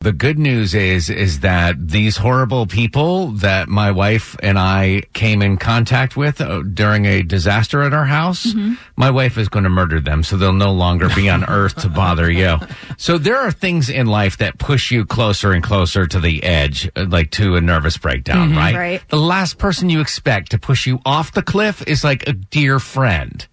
The good news is that these horrible people that my wife and I came in contact with during a disaster at our house, my wife is going to murder them, so they'll no longer be on earth to bother you. So there are things in life that push you closer and closer to the edge, like to a nervous breakdown, right? The last person you expect to push you off the cliff is like a dear friend.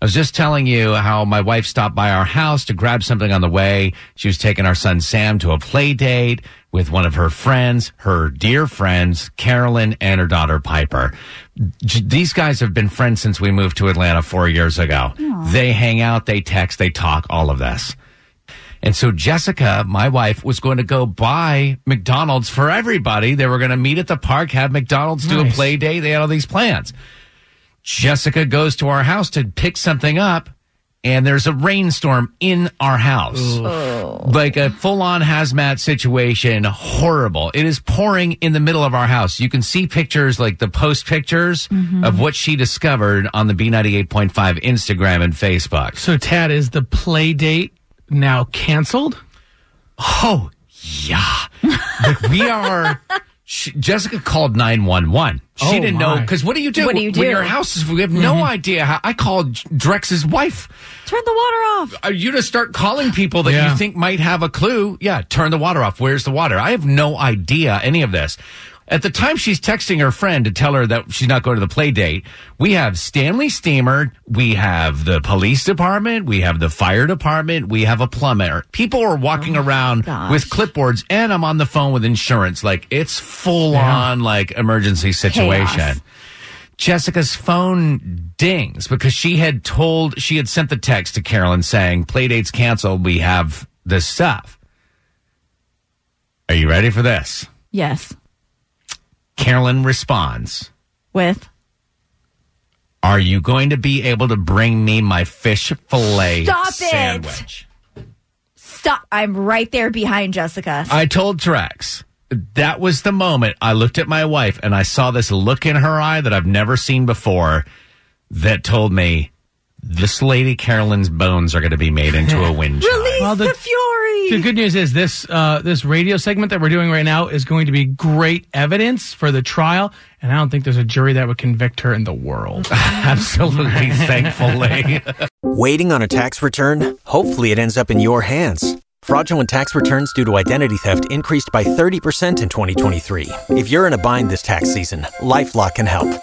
I was just telling you how my wife stopped by our house to grab something on the way. She was taking our son Sam to a play date with one of her friends, her dear friends, Carolyn and her daughter Piper. These guys have been friends since we moved to Atlanta 4 years ago. Aww. They hang out, they text, they talk, all of this. And so Jessica, my wife, was going to go buy McDonald's for everybody. They were going to meet at the park, have McDonald's, do a play date. They had all these plans. Jessica goes to our house to pick something up, and there's a rainstorm in our house. Oh. Like a full-on hazmat situation. Horrible. It is pouring in the middle of our house. You can see pictures, like the post pictures of what she discovered on the B98.5 Instagram and Facebook. So, Tad, is the play date now canceled? Oh, yeah. Like, we are... Jessica called 911. She didn't know, because what do you do? What do you do? When your house is, we have no idea how. I called Drex's wife. Turn the water off. You just start calling people that you think might have a clue. Yeah, turn the water off. Where's the water? I have no idea any of this. At the time she's texting her friend to tell her that she's not going to the play date, we have Stanley Steamer, we have the police department, we have the fire department, we have a plumber. People are walking around with clipboards, and I'm on the phone with insurance. Like, it's full-on, like, emergency situation. Chaos. Jessica's phone dings because she had sent the text to Carolyn saying, play date's canceled, we have this stuff. Are you ready for this? Yes. Carolyn responds with, are you going to be able to bring me my fish fillet sandwich? Stop. I'm right there behind Jessica. I told Trex, that was the moment I looked at my wife and I saw this look in her eye that I've never seen before that told me, this lady Carolyn's bones are going to be made into a wind chime. Release the fury. The good news is this, this radio segment that we're doing right now is going to be great evidence for the trial, and I don't think there's a jury that would convict her in the world. Absolutely, thankfully. Waiting on a tax return? Hopefully it ends up in your hands. Fraudulent tax returns due to identity theft increased by 30% in 2023. If you're in a bind this tax season, LifeLock can help.